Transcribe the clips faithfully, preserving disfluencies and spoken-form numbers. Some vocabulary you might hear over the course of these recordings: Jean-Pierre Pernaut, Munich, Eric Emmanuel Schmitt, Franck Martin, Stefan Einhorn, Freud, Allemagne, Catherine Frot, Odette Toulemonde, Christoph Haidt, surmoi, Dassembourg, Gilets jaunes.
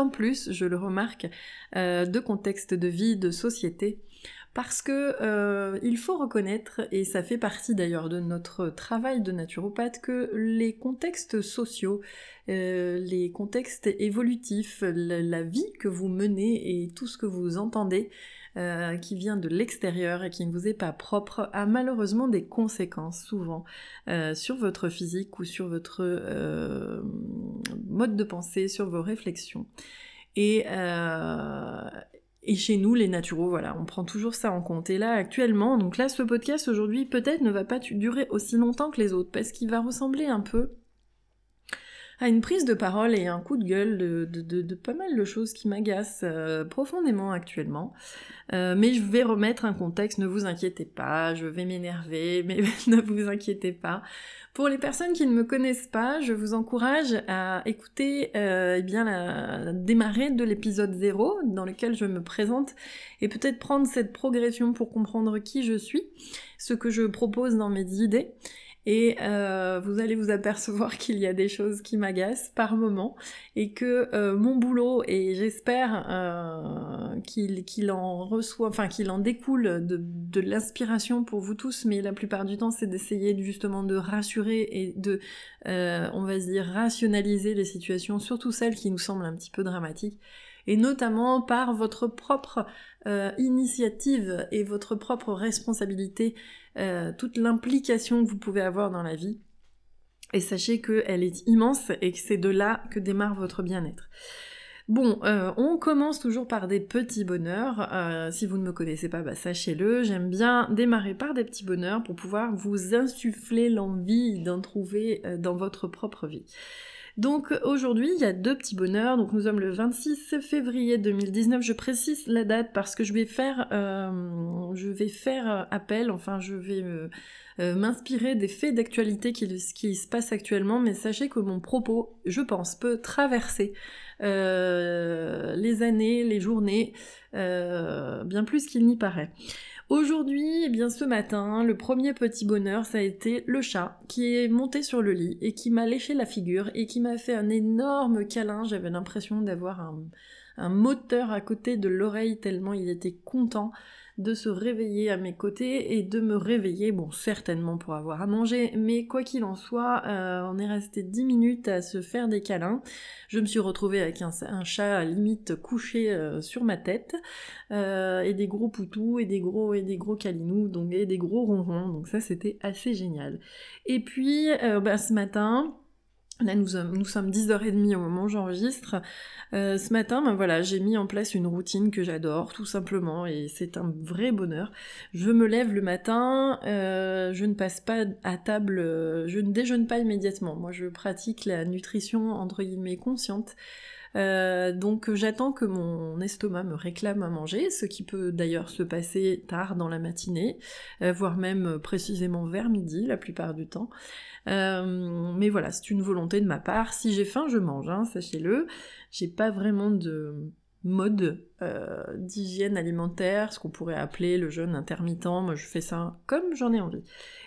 en plus, je le remarque, euh, de contexte de vie, de société, parce que euh, il faut reconnaître, et ça fait partie d'ailleurs de notre travail de naturopathe, que les contextes sociaux, euh, les contextes évolutifs, la, la vie que vous menez et tout ce que vous entendez, Euh, qui vient de l'extérieur et qui ne vous est pas propre, a malheureusement des conséquences souvent euh, sur votre physique ou sur votre euh, mode de pensée, sur vos réflexions. Et, euh, et chez nous, les naturos, voilà, on prend toujours ça en compte. Et là, actuellement, donc là, ce podcast aujourd'hui, peut-être ne va pas durer aussi longtemps que les autres, parce qu'il va ressembler un peu à une prise de parole et un coup de gueule de, de, de, de pas mal de choses qui m'agacent euh, profondément actuellement. Euh, mais je vais remettre un contexte, ne vous inquiétez pas, je vais m'énerver, mais ne vous inquiétez pas. Pour les personnes qui ne me connaissent pas, je vous encourage à écouter euh, eh bien la démarrée de l'épisode zéro, dans lequel je me présente, et peut-être prendre cette progression pour comprendre qui je suis, ce que je propose dans mes idées. Et euh, vous allez vous apercevoir qu'il y a des choses qui m'agacent par moment et que euh, mon boulot, et j'espère euh, qu'il, qu'il en reçoit, enfin qu'il en découle de, de l'inspiration pour vous tous, mais la plupart du temps c'est d'essayer justement de rassurer et de, euh, on va se dire, rationaliser les situations, surtout celles qui nous semblent un petit peu dramatiques, et notamment par votre propre euh, initiative et votre propre responsabilité, euh, toute l'implication que vous pouvez avoir dans la vie. Et sachez qu'elle est immense et que c'est de là que démarre votre bien-être. Bon, euh, on commence toujours par des petits bonheurs. Euh, si vous ne me connaissez pas, bah, sachez-le, j'aime bien démarrer par des petits bonheurs pour pouvoir vous insuffler l'envie d'en trouver euh, dans votre propre vie. Donc aujourd'hui, il y a deux petits bonheurs. Donc nous sommes le vingt-six février deux mille dix-neuf. Je précise la date parce que je vais faire, euh, je vais faire appel, enfin je vais euh, m'inspirer des faits d'actualité qui, qui se passent actuellement. Mais sachez que mon propos, je pense, peut traverser euh, les années, les journées, euh, bien plus qu'il n'y paraît. Aujourd'hui, eh bien ce matin, le premier petit bonheur, ça a été le chat qui est monté sur le lit et qui m'a léché la figure et qui m'a fait un énorme câlin. J'avais l'impression d'avoir un, un moteur à côté de l'oreille tellement il était content de se réveiller à mes côtés et de me réveiller, bon, certainement pour avoir à manger, mais quoi qu'il en soit, euh, on est resté dix minutes à se faire des câlins. Je me suis retrouvée avec un, un chat limite couché euh, sur ma tête, euh, et des gros poutous, et des gros et des gros câlinous, donc, et des gros ronrons, donc ça c'était assez génial. Et puis, euh, bah, ce matin... Là, nous sommes, nous sommes dix heures trente au moment où j'enregistre. Euh, ce matin, ben voilà, j'ai mis en place une routine que j'adore, tout simplement, et c'est un vrai bonheur. Je me lève le matin, euh, je ne passe pas à table, euh, je ne déjeune pas immédiatement. Moi, je pratique la nutrition, entre guillemets, consciente. Euh, donc j'attends que mon estomac me réclame à manger, ce qui peut d'ailleurs se passer tard dans la matinée, euh, voire même précisément vers midi la plupart du temps. Euh, mais voilà, c'est une volonté de ma part. Si j'ai faim, je mange, hein, sachez-le. J'ai pas vraiment de mode euh, d'hygiène alimentaire, ce qu'on pourrait appeler le jeûne intermittent. Moi, je fais ça comme j'en ai envie.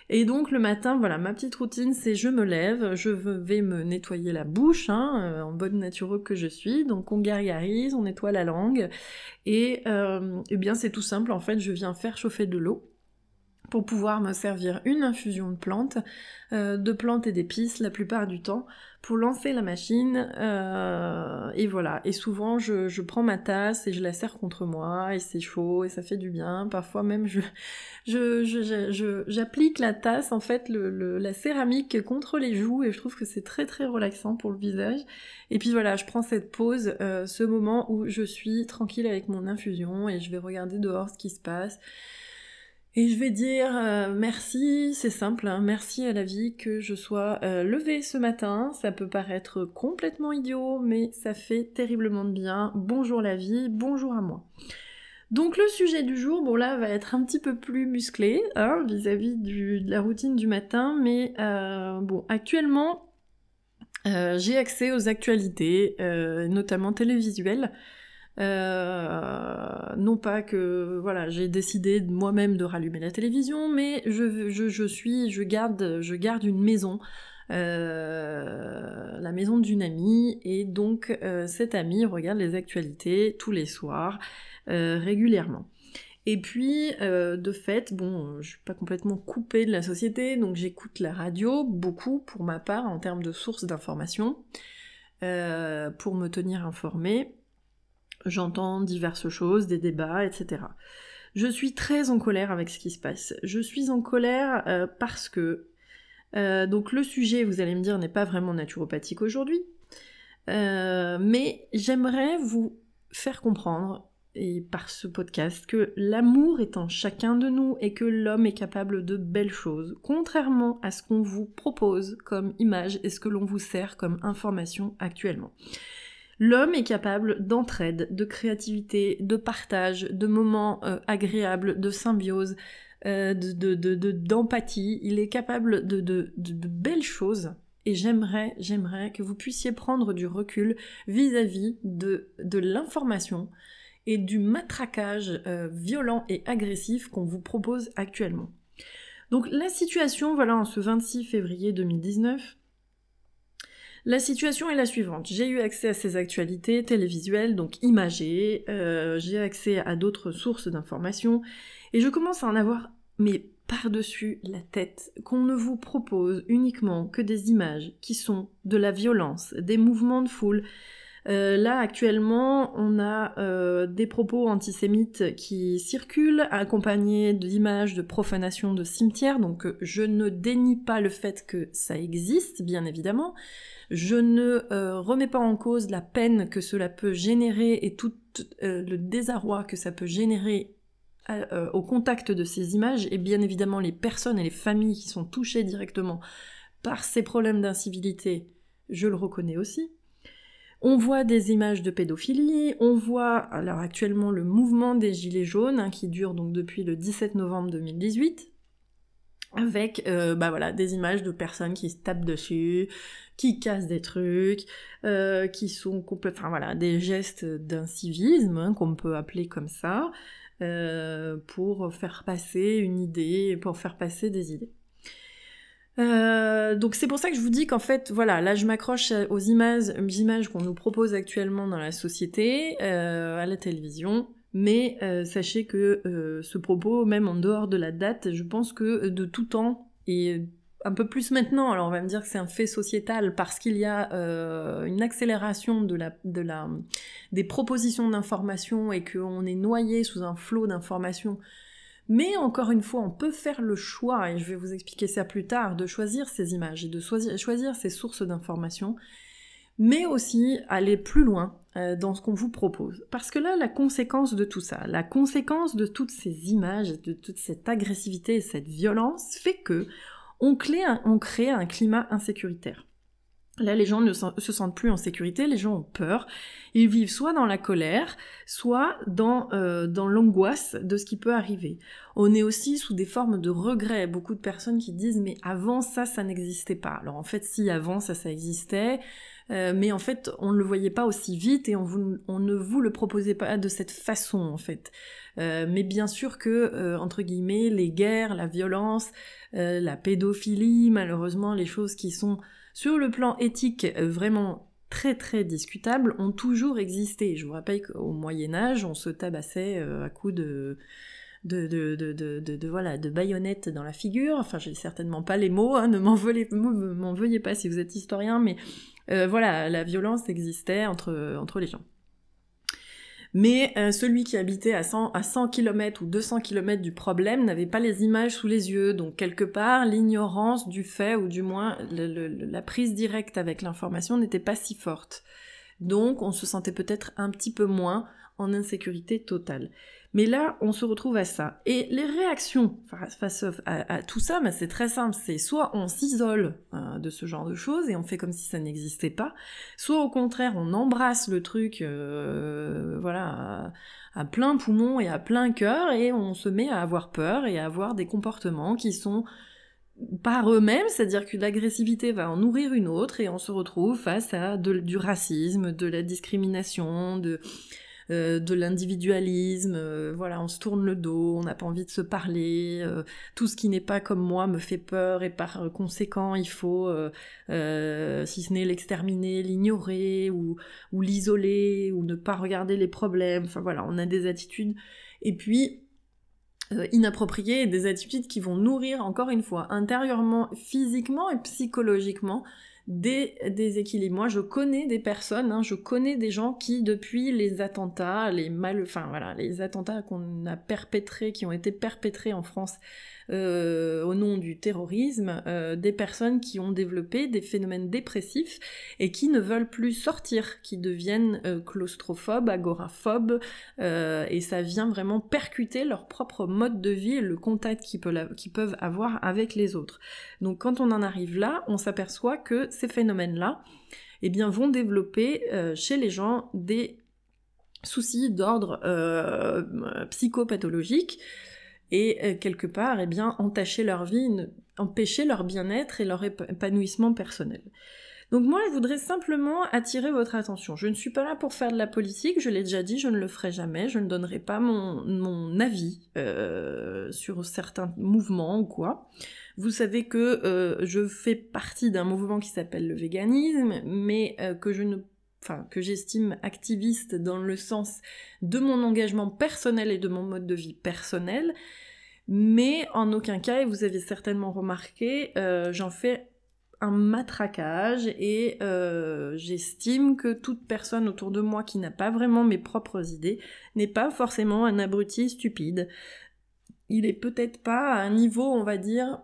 Et donc le matin, voilà, ma petite routine, c'est je me lève, je vais me nettoyer la bouche, hein, en bonne natureuse que je suis, donc on gargarise, on nettoie la langue, et euh, eh bien c'est tout simple, en fait, je viens faire chauffer de l'eau pour pouvoir me servir une infusion de plantes, euh, de plantes et d'épices la plupart du temps, pour lancer la machine, euh, et voilà. Et souvent, je, je prends ma tasse et je la serre contre moi, et c'est chaud, et ça fait du bien. Parfois même, je, je, je, je, je, j'applique la tasse, en fait, le, le, la céramique contre les joues, et je trouve que c'est très très relaxant pour le visage. Et puis voilà, je prends cette pause, euh, ce moment où je suis tranquille avec mon infusion, et je vais regarder dehors ce qui se passe. Et je vais dire euh, merci, c'est simple, hein, merci à la vie que je sois euh, levée ce matin. Ça peut paraître complètement idiot, mais ça fait terriblement de bien. Bonjour la vie, bonjour à moi. Donc le sujet du jour, bon là, va être un petit peu plus musclé, hein, vis-à-vis du, de la routine du matin, mais euh, bon, actuellement, euh, j'ai accès aux actualités, euh, notamment télévisuelles. Euh, non pas que voilà, j'ai décidé de moi-même de rallumer la télévision, mais je je je suis je garde je garde une maison euh, la maison d'une amie, et donc euh, cette amie regarde les actualités tous les soirs, euh, régulièrement. Et puis, euh, de fait, bon, je suis pas complètement coupée de la société, donc j'écoute la radio, beaucoup pour ma part, en termes de sources d'informations, euh, pour me tenir informée. J'entends diverses choses, des débats, et cetera. Je suis très en colère avec ce qui se passe. Je suis en colère euh, parce que... Euh, donc le sujet, vous allez me dire, n'est pas vraiment naturopathique aujourd'hui, euh, mais j'aimerais vous faire comprendre... et par ce podcast, que l'amour est en chacun de nous et que l'homme est capable de belles choses, contrairement à ce qu'on vous propose comme image et ce que l'on vous sert comme information actuellement. L'homme est capable d'entraide, de créativité, de partage, de moments euh, agréables, de symbiose, euh, de, de, de, de, d'empathie, il est capable de, de, de, de belles choses. Et j'aimerais, j'aimerais que vous puissiez prendre du recul vis-à-vis de, de l'information et du matraquage euh, violent et agressif qu'on vous propose actuellement. Donc la situation, voilà, en ce vingt-six février deux mille dix-neuf, la situation est la suivante. J'ai eu accès à ces actualités télévisuelles, donc imagées, euh, j'ai accès à d'autres sources d'informations, et je commence à en avoir, mais par-dessus la tête, qu'on ne vous propose uniquement que des images qui sont de la violence, des mouvements de foule. Euh, là, actuellement, on a euh, des propos antisémites qui circulent, accompagnés d'images de profanation de cimetières. Donc, euh, je ne dénie pas le fait que ça existe, bien évidemment. Je ne euh, remets pas en cause la peine que cela peut générer et tout euh, le désarroi que ça peut générer à, euh, au contact de ces images, et bien évidemment les personnes et les familles qui sont touchées directement par ces problèmes d'incivilité, je le reconnais aussi. On voit des images de pédophilie, on voit alors actuellement le mouvement des Gilets jaunes, hein, qui dure donc depuis le dix-sept novembre deux mille dix-huit, avec euh, bah voilà, des images de personnes qui se tapent dessus, qui cassent des trucs, euh, qui sont complètement, enfin voilà, des gestes d'incivisme, hein, qu'on peut appeler comme ça, euh, pour faire passer une idée, pour faire passer des idées. Euh, donc c'est pour ça que je vous dis qu'en fait, voilà, là je m'accroche aux images, aux images qu'on nous propose actuellement dans la société, euh, à la télévision, mais euh, sachez que euh, ce propos, même en dehors de la date, je pense que de tout temps, et un peu plus maintenant, alors on va me dire que c'est un fait sociétal, parce qu'il y a euh, une accélération de la, de la, des propositions d'informations et qu'on est noyé sous un flot d'informations. Mais encore une fois, on peut faire le choix, et je vais vous expliquer ça plus tard, de choisir ces images et de choisir ces sources d'informations, mais aussi aller plus loin dans ce qu'on vous propose. Parce que là, la conséquence de tout ça, la conséquence de toutes ces images, de toute cette agressivité et cette violence, fait que on crée un, on crée un climat insécuritaire. Là, les gens ne se sentent plus en sécurité, les gens ont peur, ils vivent soit dans la colère, soit dans, euh, dans l'angoisse de ce qui peut arriver. On est aussi sous des formes de regrets, beaucoup de personnes qui disent « mais avant ça, ça n'existait pas ». Alors en fait, si avant ça, ça existait, euh, mais en fait, on ne le voyait pas aussi vite et on, vous, on ne vous le proposait pas de cette façon en fait. Euh, mais bien sûr que, euh, entre guillemets, les guerres, la violence, euh, la pédophilie, malheureusement, les choses qui sont... sur le plan éthique, vraiment très très discutable, ont toujours existé. Je vous rappelle qu'au Moyen-Âge, on se tabassait à coups de, de, de, de, de, de, de, voilà, de baïonnettes dans la figure. Enfin, j'ai certainement pas les mots, hein, ne m'en veuillez, m'en veuillez pas si vous êtes historien, mais euh, voilà, la violence existait entre, entre les gens. Mais euh, celui qui habitait à cent, à cent kilomètres ou deux cents kilomètres du problème n'avait pas les images sous les yeux, donc quelque part l'ignorance du fait, ou du moins le, le, la prise directe avec l'information n'était pas si forte. Donc on se sentait peut-être un petit peu moins en insécurité totale. Mais là, on se retrouve à ça. Et les réactions face à, à tout ça, ben c'est très simple. C'est soit on s'isole euh, de ce genre de choses et on fait comme si ça n'existait pas, soit au contraire, on embrasse le truc euh, voilà, à, à plein poumon et à plein cœur, et on se met à avoir peur et à avoir des comportements qui sont par eux-mêmes, c'est-à-dire que l'agressivité va en nourrir une autre et on se retrouve face à de, du racisme, de la discrimination, de... euh, de l'individualisme, euh, voilà, on se tourne le dos, on n'a pas envie de se parler, euh, tout ce qui n'est pas comme moi me fait peur et par conséquent il faut, euh, euh, si ce n'est l'exterminer, l'ignorer ou, ou l'isoler ou ne pas regarder les problèmes, enfin voilà, on a des attitudes et puis... inappropriées et des attitudes qui vont nourrir, encore une fois, intérieurement, physiquement et psychologiquement, des déséquilibres. Moi, je connais des personnes, hein, je connais des gens qui, depuis les attentats, les mal... enfin, voilà, les attentats qu'on a perpétrés, qui ont été perpétrés en France euh, au nom du terrorisme, euh, des personnes qui ont développé des phénomènes dépressifs et qui ne veulent plus sortir, qui deviennent euh, claustrophobes, agoraphobes, euh, et ça vient vraiment percuter leur propre mode de vie et le contact qu'ils peuvent, qu'ils peuvent avoir avec les autres. Donc, quand on en arrive là, on s'aperçoit que ces phénomènes-là, eh bien, vont développer euh, chez les gens des soucis d'ordre euh, psychopathologique et euh, quelque part, eh bien, entacher leur vie, une... empêcher leur bien-être et leur épanouissement personnel. Donc moi, je voudrais simplement attirer votre attention. Je ne suis pas là pour faire de la politique, je l'ai déjà dit, je ne le ferai jamais, je ne donnerai pas mon, mon avis euh, sur certains mouvements ou quoi. Vous savez que euh, je fais partie d'un mouvement qui s'appelle le véganisme, mais euh, que je ne, enfin, que j'estime activiste dans le sens de mon engagement personnel et de mon mode de vie personnel, mais en aucun cas, et vous avez certainement remarqué, euh, j'en fais un matraquage et euh, j'estime que toute personne autour de moi qui n'a pas vraiment mes propres idées n'est pas forcément un abruti stupide. Il est peut-être pas à un niveau, on va dire...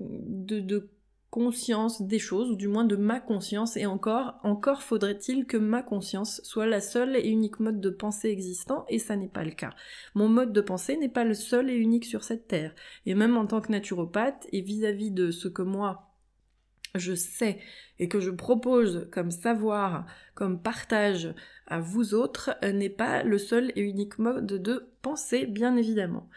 De, de conscience des choses, ou du moins de ma conscience, et encore, encore faudrait-il que ma conscience soit la seule et unique mode de pensée existant, et ça n'est pas le cas. Mon mode de pensée n'est pas le seul et unique sur cette terre, et même en tant que naturopathe, et vis-à-vis de ce que moi je sais, et que je propose comme savoir, comme partage à vous autres, n'est pas le seul et unique mode de pensée, bien évidemment.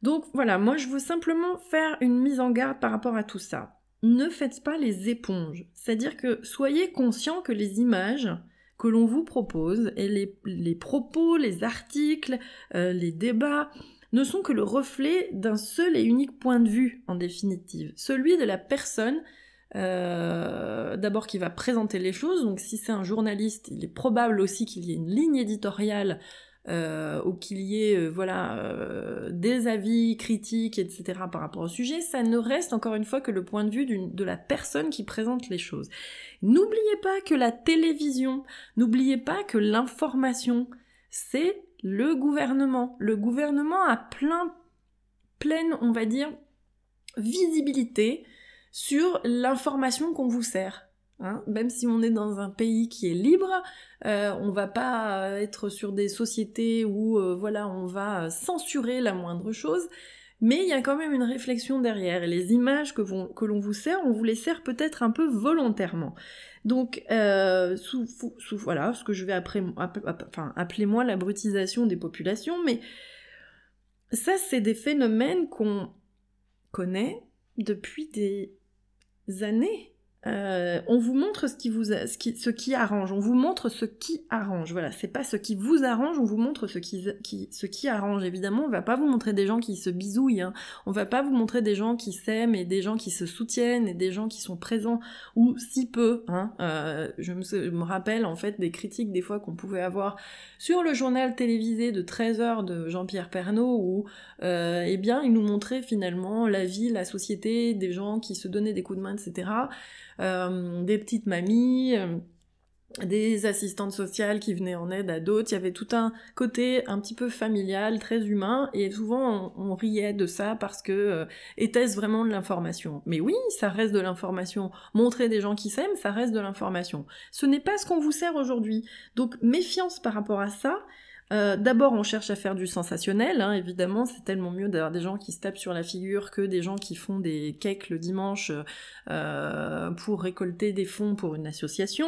Donc voilà, moi je veux simplement faire une mise en garde par rapport à tout ça. Ne faites pas les éponges, c'est-à-dire que soyez conscient que les images que l'on vous propose, et les, les propos, les articles, euh, les débats, ne sont que le reflet d'un seul et unique point de vue, en définitive. Celui de la personne, euh, d'abord qui va présenter les choses, donc si c'est un journaliste, il est probable aussi qu'il y ait une ligne éditoriale Euh, ou qu'il y ait euh, voilà, euh, des avis critiques, et cetera par rapport au sujet, ça ne reste encore une fois que le point de vue d'une, de la personne qui présente les choses. N'oubliez pas que la télévision, n'oubliez pas que l'information, c'est le gouvernement. Le gouvernement a plein, pleine, on va dire, visibilité sur l'information qu'on vous sert. Hein, même si on est dans un pays qui est libre, euh, on va pas être sur des sociétés où euh, voilà, on va censurer la moindre chose, mais il y a quand même une réflexion derrière, et les images que, vous, que l'on vous sert, on vous les sert peut-être un peu volontairement. Donc, euh, sous, sous, voilà, ce que je vais après, app, app, enfin, appeler moi la brutisation des populations, mais ça c'est des phénomènes qu'on connaît depuis des années. Euh, on vous montre ce qui, vous a, ce, qui, ce qui arrange, on vous montre ce qui arrange, voilà, c'est pas ce qui vous arrange, on vous montre ce qui, qui, ce qui arrange, évidemment on va pas vous montrer des gens qui se bisouillent, hein. On va pas vous montrer des gens qui s'aiment et des gens qui se soutiennent et des gens qui sont présents, ou si peu, hein. euh, je, me, je me rappelle en fait des critiques des fois qu'on pouvait avoir sur le journal télévisé de treize heures de Jean-Pierre Pernaut, où euh, eh bien il nous montrait finalement la vie, la société, des gens qui se donnaient des coups de main, et cetera, Euh, des petites mamies, euh, des assistantes sociales qui venaient en aide à d'autres, il y avait tout un côté un petit peu familial, très humain, et souvent on, on riait de ça parce que euh, était-ce vraiment de l'information ? Mais oui, ça reste de l'information. Montrer des gens qui s'aiment, ça reste de l'information. Ce n'est pas ce qu'on vous sert aujourd'hui. Donc méfiance par rapport à ça. Euh, d'abord on cherche à faire du sensationnel, hein, évidemment c'est tellement mieux d'avoir des gens qui se tapent sur la figure que des gens qui font des cakes le dimanche euh, pour récolter des fonds pour une association.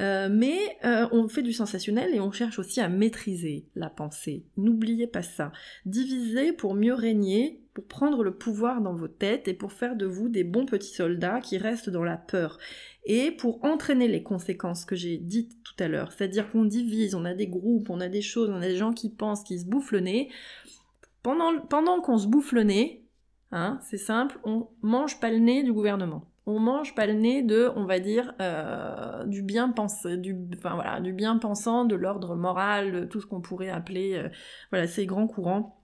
Euh, mais euh, on fait du sensationnel et on cherche aussi à maîtriser la pensée. N'oubliez pas ça. Diviser pour mieux régner, pour prendre le pouvoir dans vos têtes et pour faire de vous des bons petits soldats qui restent dans la peur. Et pour entraîner les conséquences que j'ai dites tout à l'heure, c'est-à-dire qu'on divise, on a des groupes, on a des choses, on a des gens qui pensent, qui se bouffent le nez. Pendant, pendant qu'on se bouffe le nez, hein, c'est simple, on mange pas le nez du gouvernement. On mange pas le nez de, on va dire, euh, du bien pensé, du, enfin voilà, du bien pensant, de l'ordre moral, tout ce qu'on pourrait appeler, euh, voilà, ces grands courants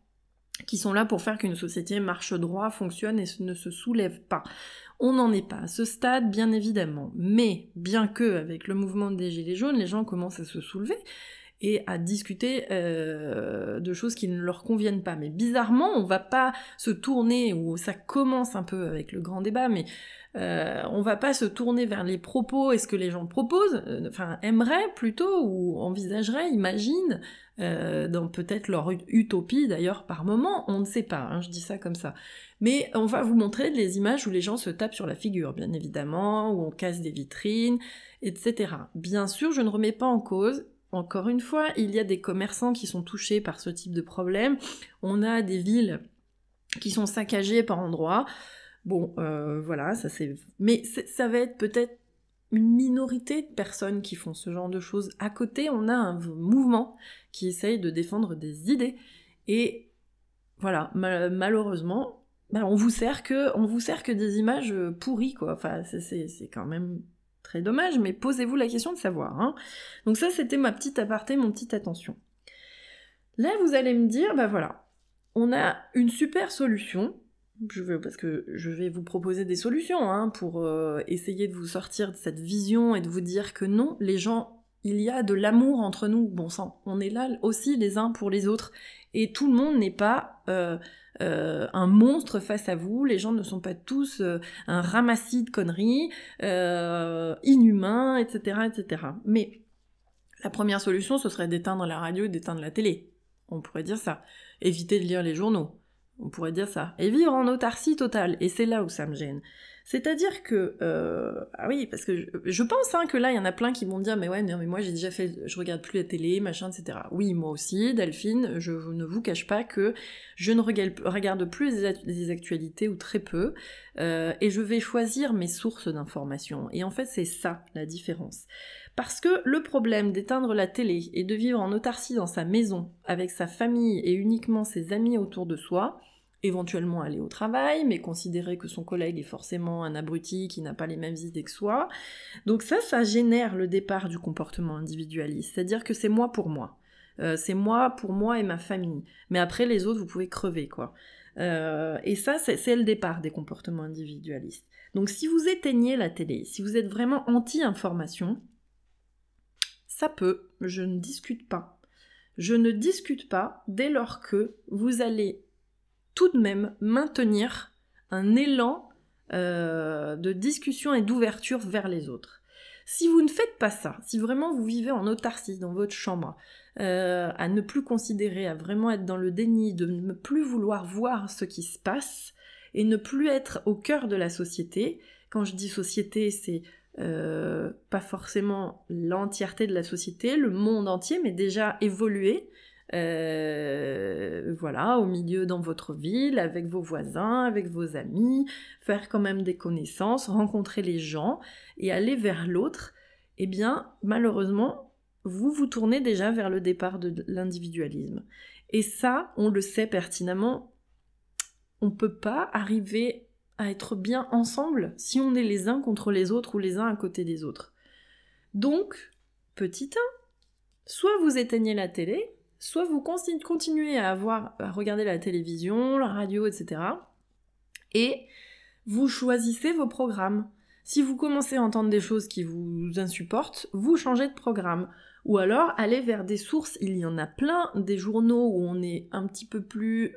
qui sont là pour faire qu'une société marche droit, fonctionne et ne se soulève pas. On n'en est pas à ce stade, bien évidemment. Mais bien que avec le mouvement des Gilets jaunes, les gens commencent à se soulever et à discuter euh, de choses qui ne leur conviennent pas. Mais bizarrement, on va pas se tourner, ou ça commence un peu avec le grand débat, mais euh, on va pas se tourner vers les propos, est-ce que les gens proposent, euh, enfin aimeraient plutôt, ou envisageraient, imaginent, euh, dans peut-être leur utopie d'ailleurs par moment, on ne sait pas, hein, je dis ça comme ça. Mais on va vous montrer des images où les gens se tapent sur la figure, bien évidemment, où on casse des vitrines, et cetera. Bien sûr, je ne remets pas en cause. Encore une fois, il y a des commerçants qui sont touchés par ce type de problème. On a des villes qui sont saccagées par endroits. Bon, euh, voilà, ça c'est... Mais c'est, ça va être peut-être une minorité de personnes qui font ce genre de choses. À côté, on a un mouvement qui essaye de défendre des idées. Et voilà, mal- malheureusement, ben on vous sert que, on vous sert que des images pourries, quoi. Enfin, c'est, c'est, c'est quand même... très dommage, mais posez-vous la question de savoir. Hein. Donc ça, c'était ma petite aparté, mon petite attention. Là, vous allez me dire, bah voilà, on a une super solution, je veux, parce que je vais vous proposer des solutions, hein, pour euh, essayer de vous sortir de cette vision et de vous dire que non, les gens, il y a de l'amour entre nous, bon sang, on est là aussi les uns pour les autres, et tout le monde n'est pas... Euh, Euh, un monstre face à vous, les gens ne sont pas tous euh, un ramassis de conneries, euh, inhumains, et cetera, et cetera. Mais la première solution, ce serait d'éteindre la radio et d'éteindre la télé. On pourrait dire ça. Éviter de lire les journaux. On pourrait dire ça. Et vivre en autarcie totale. Et c'est là où ça me gêne. C'est-à-dire que... Euh, ah oui, parce que je, je pense hein, que là, il y en a plein qui vont me dire « Mais ouais, non, mais moi, j'ai déjà fait... Je regarde plus la télé, machin, et cetera » Oui, moi aussi, Delphine, je ne vous cache pas que je ne regarde, regarde plus les, les actualités, ou très peu, euh, et je vais choisir mes sources d'informations. Et en fait, c'est ça, la différence. Parce que le problème d'éteindre la télé et de vivre en autarcie dans sa maison, avec sa famille et uniquement ses amis autour de soi... éventuellement aller au travail, mais considérer que son collègue est forcément un abruti qui n'a pas les mêmes idées que soi. Donc ça, ça génère le départ du comportement individualiste, c'est-à-dire que c'est moi pour moi. Euh, c'est moi pour moi et ma famille. Mais après, les autres, vous pouvez crever, quoi. Euh, et ça, c'est, c'est le départ des comportements individualistes. Donc si vous éteignez la télé, si vous êtes vraiment anti-information, ça peut, je ne discute pas. Je ne discute pas dès lors que vous allez tout de même maintenir un élan euh, de discussion et d'ouverture vers les autres. Si vous ne faites pas ça, si vraiment vous vivez en autarcie dans votre chambre, euh, à ne plus considérer, à vraiment être dans le déni, de ne plus vouloir voir ce qui se passe et ne plus être au cœur de la société, quand je dis société, c'est euh, pas forcément l'entièreté de la société, le monde entier, mais déjà évolué, Euh, voilà, au milieu dans votre ville, avec vos voisins, avec vos amis, faire quand même des connaissances, rencontrer les gens et aller vers l'autre, eh bien, malheureusement, vous vous tournez déjà vers le départ de l'individualisme. Et ça, on le sait pertinemment, on ne peut pas arriver à être bien ensemble si on est les uns contre les autres ou les uns à côté des autres. Donc, petit un, soit vous éteignez la télé, soit vous continuez à, avoir, à regarder la télévision, la radio, et cetera. Et vous choisissez vos programmes. Si vous commencez à entendre des choses qui vous insupportent, vous changez de programme. Ou alors, allez vers des sources, il y en a plein, des journaux où on est un petit peu plus,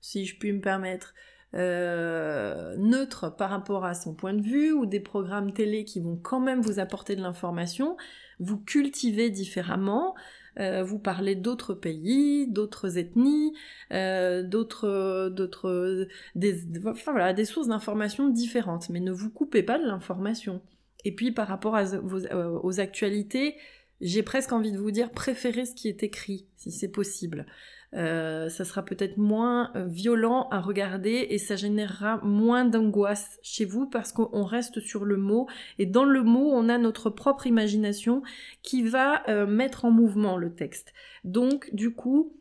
si je puis me permettre, euh, neutre par rapport à son point de vue, ou des programmes télé qui vont quand même vous apporter de l'information, vous cultivez différemment, Euh, vous parlez d'autres pays, d'autres ethnies, euh, d'autres, d'autres, des, enfin voilà, des sources d'informations différentes. Mais ne vous coupez pas de l'information. Et puis par rapport à vos, euh, aux actualités, j'ai presque envie de vous dire, préférez ce qui est écrit, si c'est possible. Euh, ça sera peut-être moins violent à regarder et ça générera moins d'angoisse chez vous parce qu'on reste sur le mot. Et dans le mot, on a notre propre imagination qui va euh, mettre en mouvement le texte. Donc, du coup,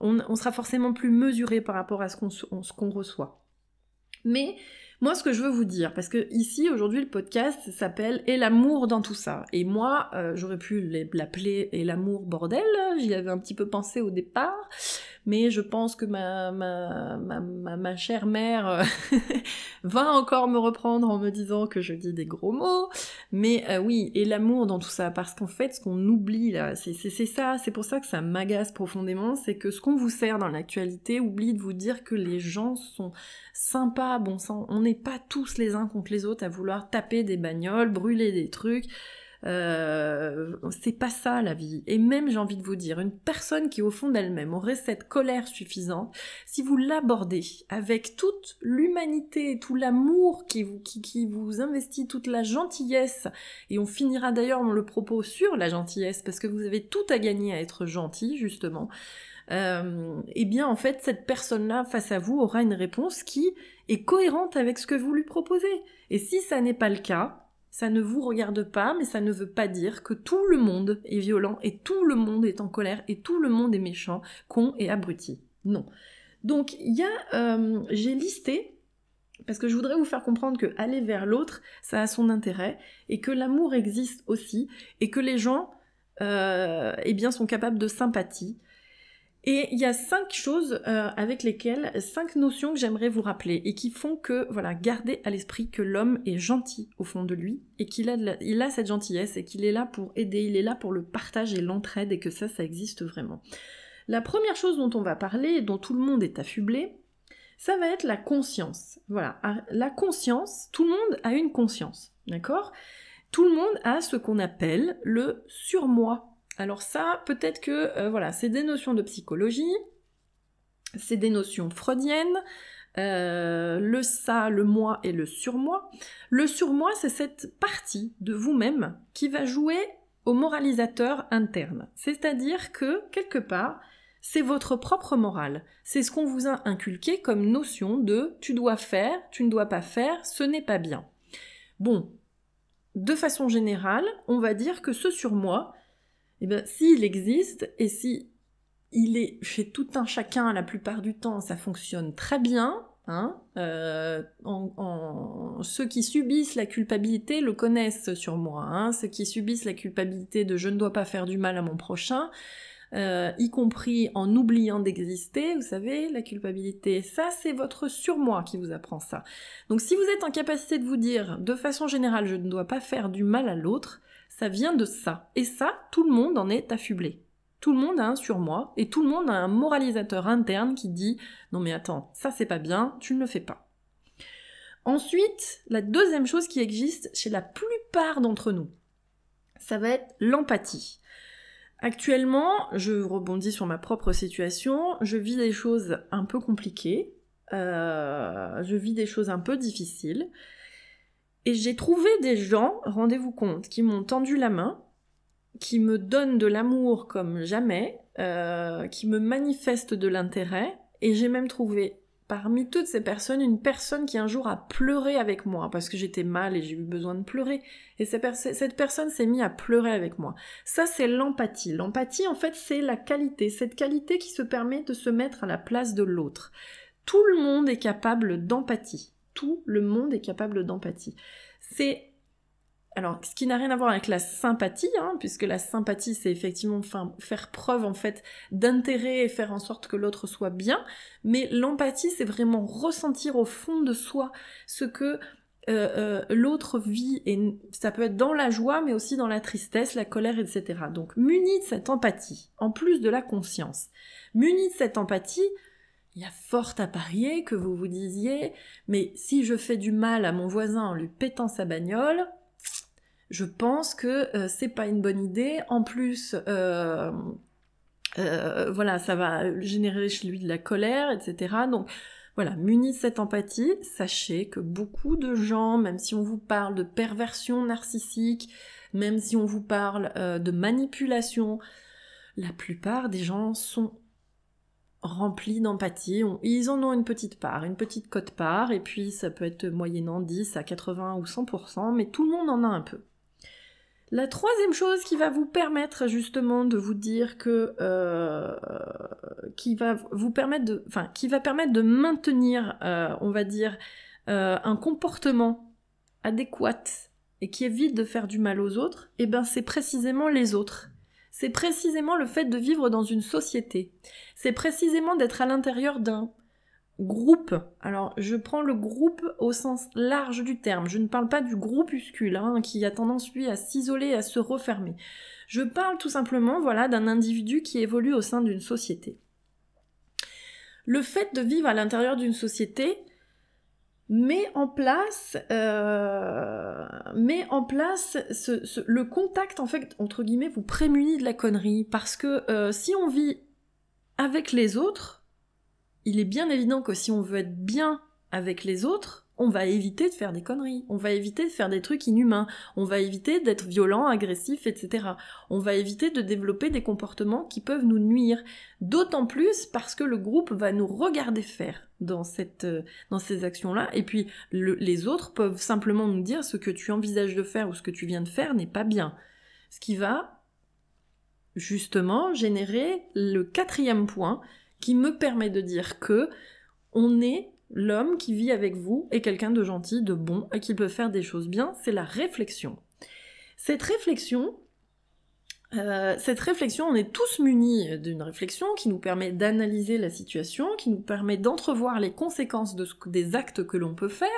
on, on sera forcément plus mesuré par rapport à ce qu'on, on, ce qu'on reçoit. Mais... moi, ce que je veux vous dire, parce que ici, aujourd'hui, le podcast s'appelle « Et l'amour dans tout ça ». Et moi, euh, j'aurais pu l'appeler « Et l'amour bordel », j'y avais un petit peu pensé au départ, mais je pense que ma, ma, ma, ma, ma chère mère va encore me reprendre en me disant que je dis des gros mots. Mais euh, oui, « Et l'amour dans tout ça », parce qu'en fait, ce qu'on oublie là, c'est, c'est, c'est ça, c'est pour ça que ça m'agace profondément, c'est que ce qu'on vous sert dans l'actualité oublie de vous dire que les gens sont sympas, bon sang, on est pas tous les uns contre les autres à vouloir taper des bagnoles, brûler des trucs. Euh, c'est pas ça la vie. Et même, j'ai envie de vous dire, une personne qui au fond d'elle-même aurait cette colère suffisante, si vous l'abordez avec toute l'humanité, tout l'amour qui vous, qui, qui vous investit, toute la gentillesse, et on finira d'ailleurs dans le propos sur la gentillesse, parce que vous avez tout à gagner à être gentil, justement, Euh, et bien en fait cette personne-là face à vous aura une réponse qui est cohérente avec ce que vous lui proposez. Et si ça n'est pas le cas, ça ne vous regarde pas, mais ça ne veut pas dire que tout le monde est violent et tout le monde est en colère et tout le monde est méchant, con et abruti. Non. Donc il y a, euh, j'ai listé, parce que je voudrais vous faire comprendre que aller vers l'autre, ça a son intérêt et que l'amour existe aussi et que les gens euh, eh bien, sont capables de sympathie. Et il y a cinq choses euh, avec lesquelles, cinq notions que j'aimerais vous rappeler et qui font que, voilà, gardez à l'esprit que l'homme est gentil au fond de lui et qu'il a, de la, il a cette gentillesse et qu'il est là pour aider, il est là pour le partage et l'entraide et que ça, ça existe vraiment. La première chose dont on va parler, dont tout le monde est affublé, ça va être la conscience. Voilà, la conscience, tout le monde a une conscience, d'accord ? Tout le monde a ce qu'on appelle le surmoi. Alors ça, peut-être que, euh, voilà, c'est des notions de psychologie, c'est des notions freudiennes, euh, le ça, le moi et le surmoi. Le surmoi, c'est cette partie de vous-même qui va jouer au moralisateur interne. C'est-à-dire que, quelque part, c'est votre propre morale. C'est ce qu'on vous a inculqué comme notion de « tu dois faire, tu ne dois pas faire, ce n'est pas bien ». Bon, de façon générale, on va dire que ce surmoi, eh bien, s'il existe, et si il est chez tout un chacun, la plupart du temps, ça fonctionne très bien, hein, euh, en, en, ceux qui subissent la culpabilité le connaissent sur moi, hein, ceux qui subissent la culpabilité de « je ne dois pas faire du mal à mon prochain », Euh, y compris en oubliant d'exister, vous savez, la culpabilité, ça c'est votre surmoi qui vous apprend ça. Donc si vous êtes en capacité de vous dire, de façon générale, je ne dois pas faire du mal à l'autre, ça vient de ça. Et ça, tout le monde en est affublé. Tout le monde a un surmoi, et tout le monde a un moralisateur interne qui dit, non mais attends, ça c'est pas bien, tu ne le fais pas. Ensuite, la deuxième chose qui existe chez la plupart d'entre nous, ça va être l'empathie. Actuellement, je rebondis sur ma propre situation, je vis des choses un peu compliquées, euh, je vis des choses un peu difficiles, et j'ai trouvé des gens, rendez-vous compte, qui m'ont tendu la main, qui me donnent de l'amour comme jamais, euh, qui me manifestent de l'intérêt, et j'ai même trouvé parmi toutes ces personnes, une personne qui un jour a pleuré avec moi, parce que j'étais mal et j'ai eu besoin de pleurer, et cette personne s'est mise à pleurer avec moi. Ça, c'est l'empathie. L'empathie, en fait, c'est la qualité, cette qualité qui se permet de se mettre à la place de l'autre. Tout le monde est capable d'empathie. Tout le monde est capable d'empathie. C'est... Alors, ce qui n'a rien à voir avec la sympathie, hein, puisque la sympathie, c'est effectivement fin, faire preuve, en fait, d'intérêt et faire en sorte que l'autre soit bien, mais l'empathie, c'est vraiment ressentir au fond de soi ce que euh, euh, l'autre vit, et ça peut être dans la joie, mais aussi dans la tristesse, la colère, et cetera. Donc, muni de cette empathie, en plus de la conscience, muni de cette empathie, il y a fort à parier que vous vous disiez, mais si je fais du mal à mon voisin en lui pétant sa bagnole, je pense que euh, c'est pas une bonne idée. En plus, euh, euh, voilà, ça va générer chez lui de la colère, et cetera. Donc, Voilà, munis de cette empathie, sachez que beaucoup de gens, même si on vous parle de perversion narcissique, même si on vous parle euh, de manipulation, la plupart des gens sont remplis d'empathie, on, ils en ont une petite part, une petite cote-part, et puis ça peut être moyennant dix à quatre-vingts ou cent pour cent, mais tout le monde en a un peu. La troisième chose qui va vous permettre justement de vous dire que euh, qui va vous permettre de, enfin qui va permettre de maintenir, euh, on va dire, euh, un comportement adéquat et qui évite de faire du mal aux autres, et ben c'est précisément les autres. C'est précisément le fait de vivre dans une société. C'est précisément d'être à l'intérieur d'un groupe. Alors, je prends le groupe au sens large du terme. Je ne parle pas du groupuscule, hein, qui a tendance, lui, à s'isoler, à se refermer. Je parle tout simplement, voilà, d'un individu qui évolue au sein d'une société. Le fait de vivre à l'intérieur d'une société met en place, euh, met en place ce, ce, le contact, en fait, entre guillemets, vous prémunit de la connerie. Parce que euh, si on vit avec les autres, il est bien évident que si on veut être bien avec les autres, on va éviter de faire des conneries, on va éviter de faire des trucs inhumains, on va éviter d'être violent, agressif, et cetera. On va éviter de développer des comportements qui peuvent nous nuire, d'autant plus parce que le groupe va nous regarder faire dans, cette, dans ces actions-là, et puis le, les autres peuvent simplement nous dire ce que tu envisages de faire ou ce que tu viens de faire n'est pas bien. Ce qui va justement générer le quatrième point, qui me permet de dire que on est l'homme qui vit avec vous et quelqu'un de gentil, de bon, et qui peut faire des choses bien, c'est la réflexion. Cette réflexion, euh, cette réflexion, on est tous munis d'une réflexion qui nous permet d'analyser la situation, qui nous permet d'entrevoir les conséquences de ce, des actes que l'on peut faire,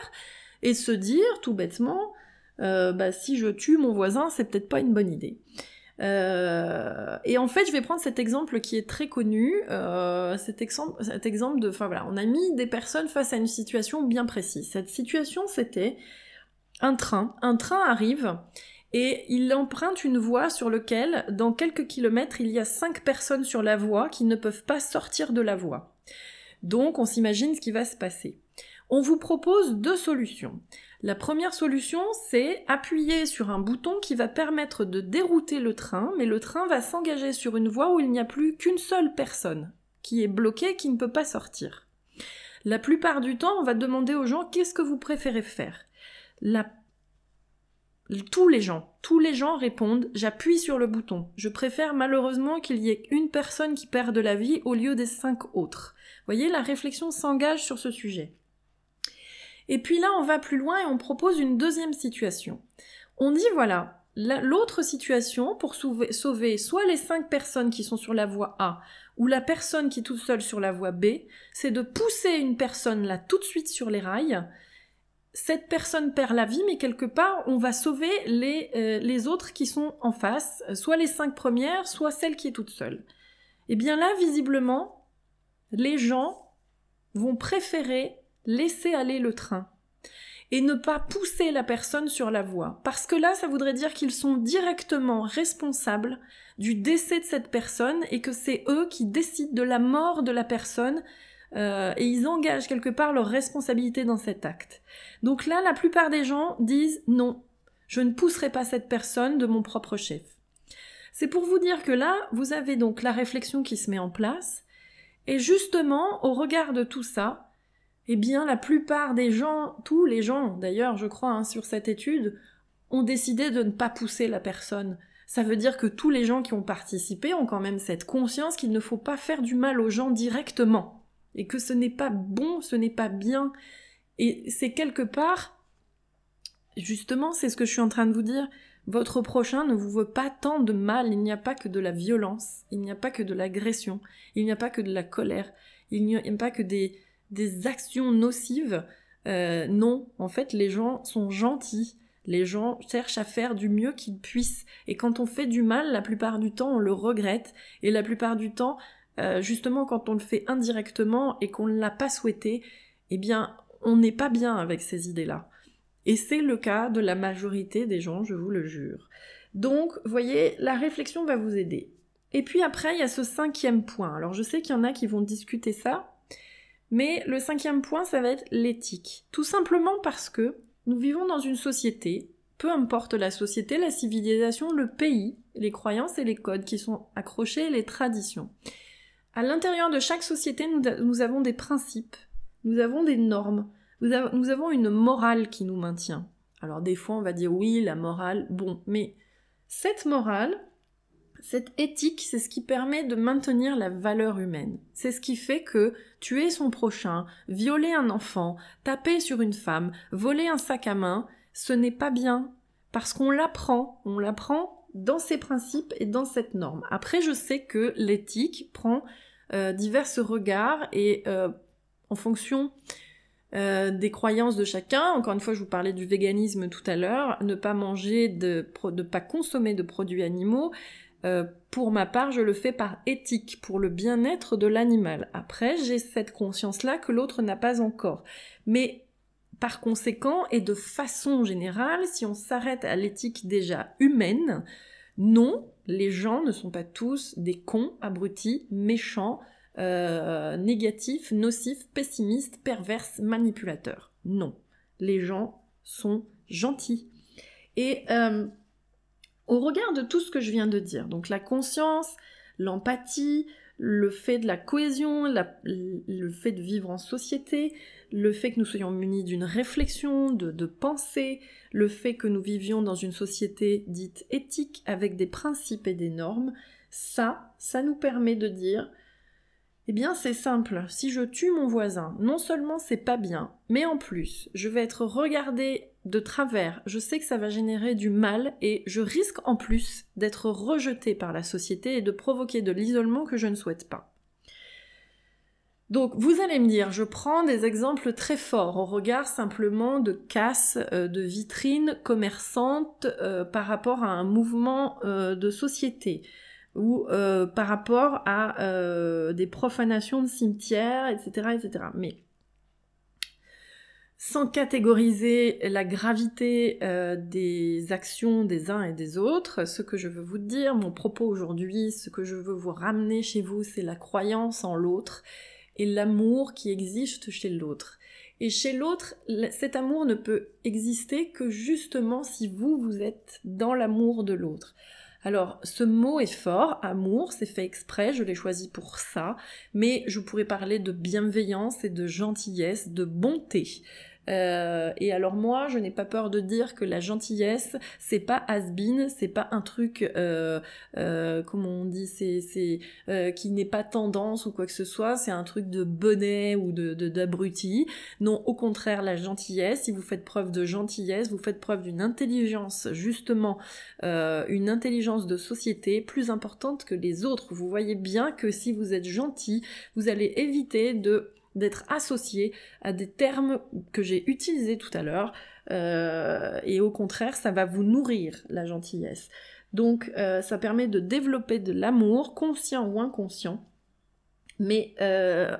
et se dire, tout bêtement, euh, bah, si je tue mon voisin, c'est peut-être pas une bonne idée. Euh, et en fait, je vais prendre cet exemple qui est très connu, euh, cet exemple, cet exemple de, enfin voilà, on a mis des personnes face à une situation bien précise. Cette situation, c'était un train. Un train arrive et il emprunte une voie sur laquelle, dans quelques kilomètres, il y a cinq personnes sur la voie qui ne peuvent pas sortir de la voie. Donc, on s'imagine ce qui va se passer. On vous propose deux solutions. La première solution, c'est appuyer sur un bouton qui va permettre de dérouter le train, mais le train va s'engager sur une voie où il n'y a plus qu'une seule personne, qui est bloquée, qui ne peut pas sortir. La plupart du temps, on va demander aux gens « qu'est-ce que vous préférez faire ?» La... Tous les gens, tous les gens répondent « j'appuie sur le bouton, je préfère malheureusement qu'il y ait une personne qui perde la vie au lieu des cinq autres. » Vous voyez, la réflexion s'engage sur ce sujet. Et puis là, on va plus loin et on propose une deuxième situation. On dit, voilà, la, l'autre situation, pour sauver, sauver soit les cinq personnes qui sont sur la voie A, ou la personne qui est toute seule sur la voie B, c'est de pousser une personne là tout de suite sur les rails. Cette personne perd la vie, mais quelque part, on va sauver les, euh, les autres qui sont en face, soit les cinq premières, soit celle qui est toute seule. Et bien là, visiblement, les gens vont préférer laisser aller le train et ne pas pousser la personne sur la voie. Parce que là, ça voudrait dire qu'ils sont directement responsables du décès de cette personne et que c'est eux qui décident de la mort de la personne euh, et ils engagent quelque part leur responsabilité dans cet acte. Donc là, la plupart des gens disent « non, je ne pousserai pas cette personne de mon propre chef ». C'est pour vous dire que là, vous avez donc la réflexion qui se met en place et justement, au regard de tout ça, eh bien, la plupart des gens, tous les gens, d'ailleurs, je crois, hein, sur cette étude, ont décidé de ne pas pousser la personne. Ça veut dire que tous les gens qui ont participé ont quand même cette conscience qu'il ne faut pas faire du mal aux gens directement. Et que ce n'est pas bon, ce n'est pas bien. Et c'est quelque part, justement, c'est ce que je suis en train de vous dire, votre prochain ne vous veut pas tant de mal, il n'y a pas que de la violence, il n'y a pas que de l'agression, il n'y a pas que de la colère, il n'y a pas que des... des actions nocives, euh, non, en fait les gens sont gentils, les gens cherchent à faire du mieux qu'ils puissent, et quand on fait du mal, la plupart du temps on le regrette, et la plupart du temps, euh, justement quand on le fait indirectement et qu'on ne l'a pas souhaité, eh bien on n'est pas bien avec ces idées-là. Et c'est le cas de la majorité des gens, je vous le jure. Donc, voyez, la réflexion va vous aider. Et puis après, il y a ce cinquième point. Alors je sais qu'il y en a qui vont discuter ça, Mais le cinquième point, ça va être l'éthique. Tout simplement parce que nous vivons dans une société, peu importe la société, la civilisation, le pays, les croyances et les codes qui sont accrochés et les traditions. À l'intérieur de chaque société, nous, nous avons des principes, nous avons des normes, nous, av- nous avons une morale qui nous maintient. Alors des fois, on va dire oui, la morale, bon, mais cette morale, cette éthique, c'est ce qui permet de maintenir la valeur humaine. C'est ce qui fait que tuer son prochain, violer un enfant, taper sur une femme, voler un sac à main, ce n'est pas bien, parce qu'on l'apprend, on l'apprend dans ses principes et dans cette norme. Après, je sais que l'éthique prend euh, divers regards et euh, en fonction Euh, des croyances de chacun. Encore une fois, je vous parlais du véganisme tout à l'heure, ne pas manger, de ne pas consommer de produits animaux. Euh, pour ma part, je le fais par éthique, pour le bien-être de l'animal. Après, j'ai cette conscience-là que l'autre n'a pas encore. Mais par conséquent, et de façon générale, si on s'arrête à l'éthique déjà humaine, non, les gens ne sont pas tous des cons, abrutis, méchants, Euh, négatif, nocif, pessimiste, perverse, manipulateur. Non, les gens sont gentils. Et euh, au regard de tout ce que je viens de dire, donc la conscience, l'empathie, le fait de la cohésion, la, le fait de vivre en société, le fait que nous soyons munis d'une réflexion, de, de pensée, le fait que nous vivions dans une société dite éthique avec des principes et des normes, ça, ça nous permet de dire... Eh bien, c'est simple, si je tue mon voisin, non seulement c'est pas bien, mais en plus, je vais être regardée de travers, je sais que ça va générer du mal et je risque en plus d'être rejetée par la société et de provoquer de l'isolement que je ne souhaite pas. Donc, vous allez me dire, je prends des exemples très forts au regard simplement de casse, euh, de vitrines commerçantes euh, par rapport à un mouvement euh, de société. ou euh, par rapport à euh, des profanations de cimetières, et cetera, et cetera. Mais sans catégoriser la gravité euh, des actions des uns et des autres, ce que je veux vous dire, mon propos aujourd'hui, ce que je veux vous ramener chez vous, c'est la croyance en l'autre et l'amour qui existe chez l'autre. Et chez l'autre, cet amour ne peut exister que justement si vous, vous êtes dans l'amour de l'autre. Alors, ce mot est fort, amour, c'est fait exprès, je l'ai choisi pour ça, mais je pourrais parler de bienveillance et de gentillesse, de bonté. Euh, et alors moi, je n'ai pas peur de dire que la gentillesse, c'est pas has-been, c'est pas un truc, euh, euh, comment on dit, c'est, c'est euh, qui n'est pas tendance ou quoi que ce soit, c'est un truc de bonnet ou de, de, d'abruti. Non, au contraire, la gentillesse, si vous faites preuve de gentillesse, vous faites preuve d'une intelligence, justement, euh, une intelligence de société plus importante que les autres. Vous voyez bien que si vous êtes gentil, vous allez éviter de... d'être associé à des termes que j'ai utilisés tout à l'heure, euh, et au contraire, ça va vous nourrir, la gentillesse. Donc, euh, ça permet de développer de l'amour, conscient ou inconscient, mais euh,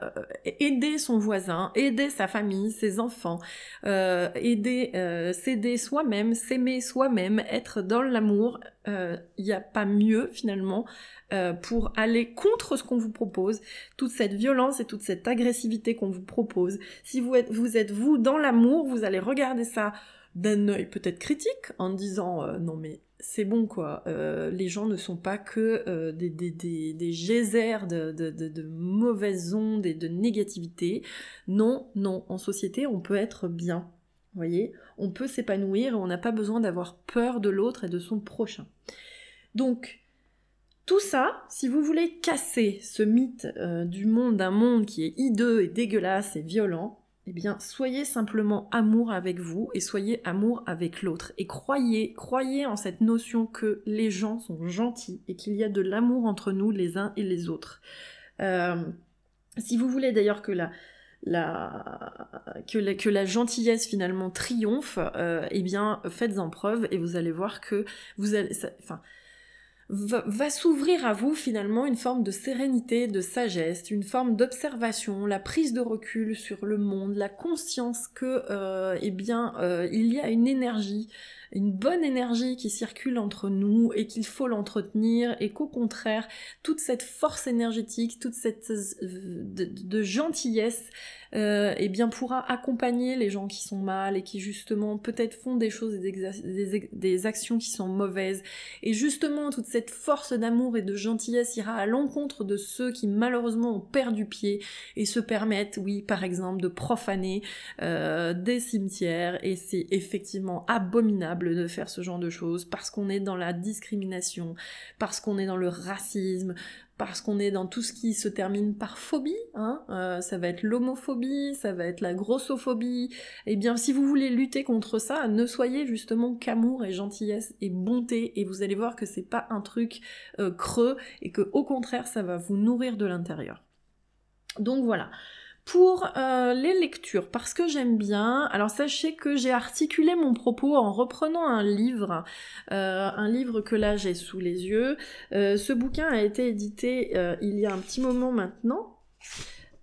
aider son voisin, aider sa famille, ses enfants, euh, aider, euh, s'aider soi-même, s'aimer soi-même, être dans l'amour, il euh, n'y a pas mieux finalement euh, pour aller contre ce qu'on vous propose, toute cette violence et toute cette agressivité qu'on vous propose. Si vous êtes vous, êtes, vous dans l'amour, vous allez regarder ça d'un œil peut-être critique en disant euh, « non mais... » c'est bon quoi, euh, les gens ne sont pas que euh, des, des, des, des geysers de, de, de, de mauvaises ondes et de négativité. Non, non, en société on peut être bien, vous voyez, on peut s'épanouir et on n'a pas besoin d'avoir peur de l'autre et de son prochain. Donc, tout ça, si vous voulez casser ce mythe euh, du monde, d'un monde qui est hideux et dégueulasse et violent, eh bien, soyez simplement amour avec vous et soyez amour avec l'autre. Et croyez, croyez en cette notion que les gens sont gentils et qu'il y a de l'amour entre nous les uns et les autres. Euh, si vous voulez d'ailleurs que la, la, que la, que la gentillesse finalement triomphe, euh, eh bien, faites-en preuve et vous allez voir que vous allez... Ça, enfin, va, va s'ouvrir à vous finalement une forme de sérénité, de sagesse, une forme d'observation, la prise de recul sur le monde, la conscience que euh, eh bien euh, il y a une énergie, une bonne énergie qui circule entre nous et qu'il faut l'entretenir, et qu'au contraire toute cette force énergétique, toute cette euh, de, de gentillesse euh, eh bien pourra accompagner les gens qui sont mal et qui justement peut-être font des choses et des, exa- des, ex- des actions qui sont mauvaises, et justement toute cette force d'amour et de gentillesse ira à l'encontre de ceux qui malheureusement ont perdu pied et se permettent, oui, par exemple de profaner euh, des cimetières, et c'est effectivement abominable de faire ce genre de choses parce qu'on est dans la discrimination, parce qu'on est dans le racisme, parce qu'on est dans tout ce qui se termine par phobie, hein, euh, ça va être l'homophobie, ça va être la grossophobie. Eh bien, si vous voulez lutter contre ça, ne soyez justement qu'amour et gentillesse et bonté, et vous allez voir que c'est pas un truc euh, creux, et que au contraire, ça va vous nourrir de l'intérieur. Donc voilà. Pour euh, les lectures, parce que j'aime bien, alors sachez que j'ai articulé mon propos en reprenant un livre, euh, un livre que là j'ai sous les yeux. Euh, ce bouquin a été édité euh, il y a un petit moment maintenant.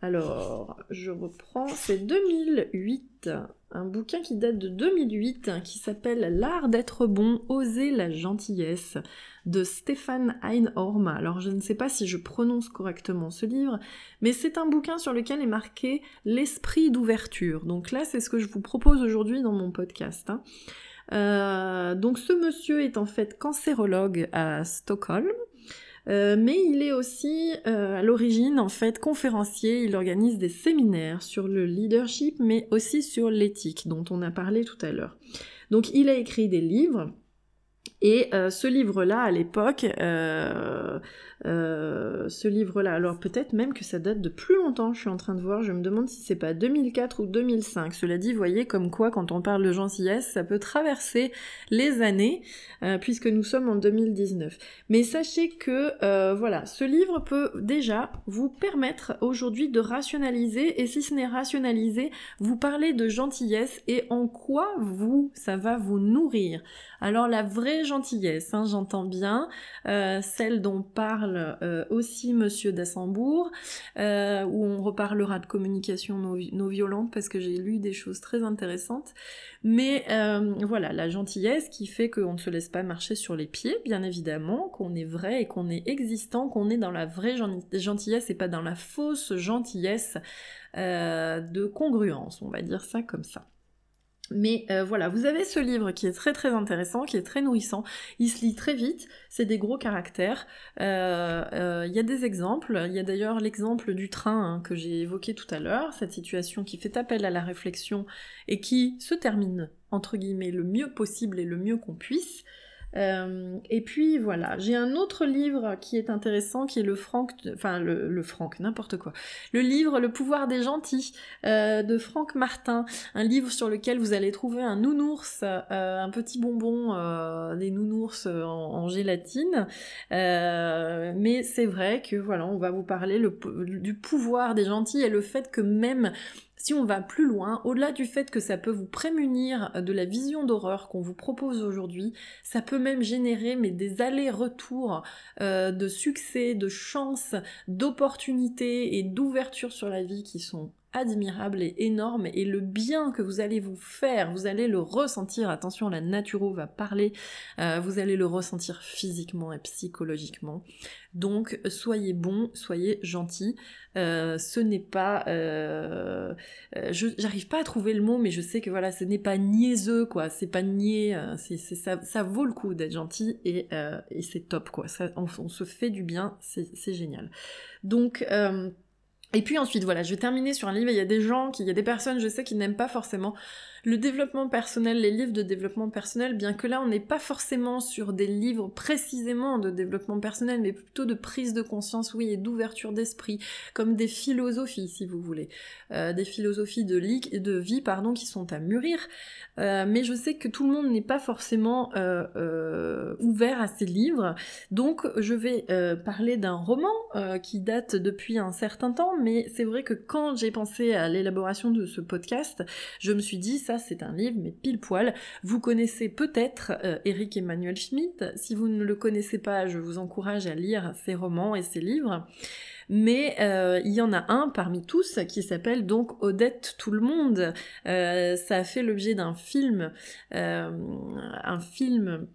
Alors, je reprends, c'est deux mille huit, un bouquin qui date de deux mille huit, qui s'appelle « L'art d'être bon, oser la gentillesse » de Stefan Einhorn. Alors, je ne sais pas si je prononce correctement ce livre, mais c'est un bouquin sur lequel est marqué « L'esprit d'ouverture ». Donc là, c'est ce que je vous propose aujourd'hui dans mon podcast, hein. Euh, donc, ce monsieur est en fait cancérologue à Stockholm. Euh, mais il est aussi euh, à l'origine en fait conférencier, il organise des séminaires sur le leadership mais aussi sur l'éthique dont on a parlé tout à l'heure. Donc il a écrit des livres, et euh, ce livre-là à l'époque, euh, euh, ce livre-là, alors peut-être même que ça date de plus longtemps, je suis en train de voir, je me demande si c'est pas deux mille quatre ou deux mille cinq, cela dit, voyez comme quoi quand on parle de gentillesse, ça peut traverser les années, euh, puisque nous sommes en deux mille dix-neuf. Mais sachez que, euh, voilà, ce livre peut déjà vous permettre aujourd'hui de rationaliser, et si ce n'est rationaliser, vous parler de gentillesse et en quoi vous, ça va vous nourrir. Alors la vraie gentillesse, hein, j'entends bien, euh, celle dont parle euh, aussi Monsieur Dassembourg, euh, où on reparlera de communication non, non violente parce que j'ai lu des choses très intéressantes, mais euh, voilà, la gentillesse qui fait qu'on ne se laisse pas marcher sur les pieds, bien évidemment, qu'on est vrai et qu'on est existant, qu'on est dans la vraie gentillesse et pas dans la fausse gentillesse euh, de congruence, on va dire ça comme ça. Mais euh, voilà, vous avez ce livre qui est très très intéressant, qui est très nourrissant, il se lit très vite, c'est des gros caractères, il euh, euh, y a des exemples, il y a d'ailleurs l'exemple du train, hein, que j'ai évoqué tout à l'heure, cette situation qui fait appel à la réflexion et qui se termine, entre guillemets, le mieux possible et le mieux qu'on puisse. Euh, et puis voilà, j'ai un autre livre qui est intéressant, qui est le Franck, enfin le, le Franck, n'importe quoi, le livre Le pouvoir des gentils euh, de Franck Martin, un livre sur lequel vous allez trouver un nounours, euh, un petit bonbon, euh, des nounours en, en gélatine, euh, mais c'est vrai que voilà, on va vous parler le, du pouvoir des gentils et le fait que même si on va plus loin, au-delà du fait que ça peut vous prémunir de la vision d'horreur qu'on vous propose aujourd'hui, ça peut même générer mais, des allers-retours euh, de succès, de chance, d'opportunités et d'ouverture sur la vie qui sont admirables et énormes, et le bien que vous allez vous faire, vous allez le ressentir, attention la naturo va parler, euh, vous allez le ressentir physiquement et psychologiquement. Donc soyez bon, soyez gentil, euh, ce n'est pas, euh, je, j'arrive pas à trouver le mot, mais je sais que voilà, ce n'est pas niaiseux quoi, c'est pas niais, c'est, c'est, ça, ça vaut le coup d'être gentil, et, euh, et c'est top quoi, ça, on, on se fait du bien, c'est, c'est génial. Donc euh, et puis ensuite, voilà, je vais terminer sur un livre, il y a des gens, qui, il y a des personnes, je sais, qui n'aiment pas forcément le développement personnel, les livres de développement personnel, bien que là, on n'est pas forcément sur des livres précisément de développement personnel, mais plutôt de prise de conscience, oui, et d'ouverture d'esprit, comme des philosophies, si vous voulez, euh, des philosophies de, li- de vie, pardon, qui sont à mûrir, euh, mais je sais que tout le monde n'est pas forcément euh, euh, ouvert à ces livres, donc je vais euh, parler d'un roman euh, qui date depuis un certain temps, mais c'est vrai que quand j'ai pensé à l'élaboration de ce podcast, je me suis dit ça ça c'est un livre, mais pile poil. Vous connaissez peut-être euh, Eric Emmanuel Schmitt. Si vous ne le connaissez pas, je vous encourage à lire ses romans et ses livres. Mais euh, il y en a un parmi tous qui s'appelle donc Odette Toulemonde. Euh, ça a fait l'objet d'un film, euh, un film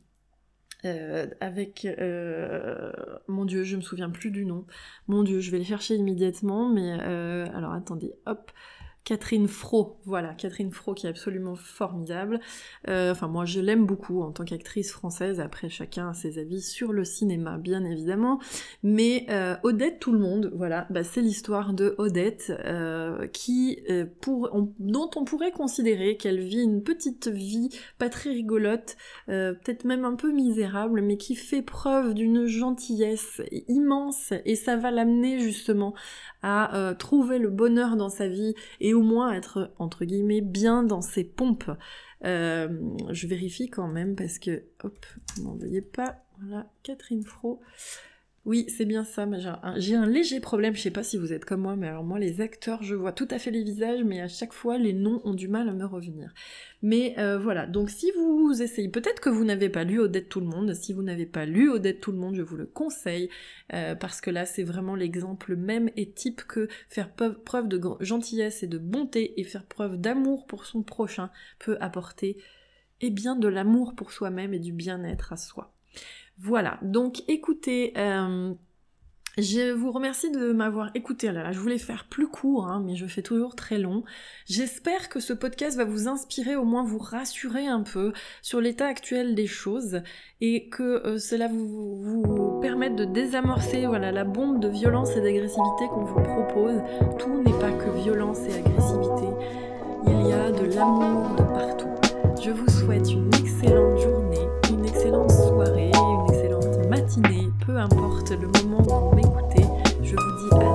euh, avec... Euh, mon Dieu, je me souviens plus du nom. Mon Dieu, je vais le chercher immédiatement, mais... Euh, alors attendez, hop... Catherine Frot, voilà, Catherine Frot qui est absolument formidable. Euh, enfin, moi, je l'aime beaucoup en tant qu'actrice française. Après, chacun a ses avis sur le cinéma, bien évidemment. Mais euh, Odette Toulemonde, voilà, bah, c'est l'histoire de Odette euh, qui, euh, pour, on, dont on pourrait considérer qu'elle vit une petite vie pas très rigolote, euh, peut-être même un peu misérable, mais qui fait preuve d'une gentillesse immense et ça va l'amener justement à euh, trouver le bonheur dans sa vie et au moins être, entre guillemets, bien dans ses pompes. Euh, je vérifie quand même, parce que, hop, vous m'en veuillez pas, voilà, Catherine Frot. Oui, c'est bien ça, mais j'ai un, j'ai un léger problème, je sais pas si vous êtes comme moi, mais alors moi, les acteurs, je vois tout à fait les visages, mais à chaque fois, les noms ont du mal à me revenir. Mais euh, voilà, donc si vous essayez, peut-être que vous n'avez pas lu Odette Toulemonde, si vous n'avez pas lu Odette Toulemonde, je vous le conseille, euh, parce que là, c'est vraiment l'exemple même et type que faire preuve de gentillesse et de bonté, et faire preuve d'amour pour son prochain peut apporter, eh bien, de l'amour pour soi-même et du bien-être à soi. Voilà, donc écoutez, euh, je vous remercie de m'avoir écouté. Là, là, je voulais faire plus court, hein, mais je fais toujours très long. J'espère que ce podcast va vous inspirer, au moins vous rassurer un peu sur l'état actuel des choses et que euh, cela vous, vous permette de désamorcer voilà, la bombe de violence et d'agressivité qu'on vous propose. Tout n'est pas que violence et agressivité, il y a de l'amour de partout. Je vous souhaite une excellente journée, une excellente soirée, une excellente matinée, peu importe le moment où vous m'écoutez, je vous dis à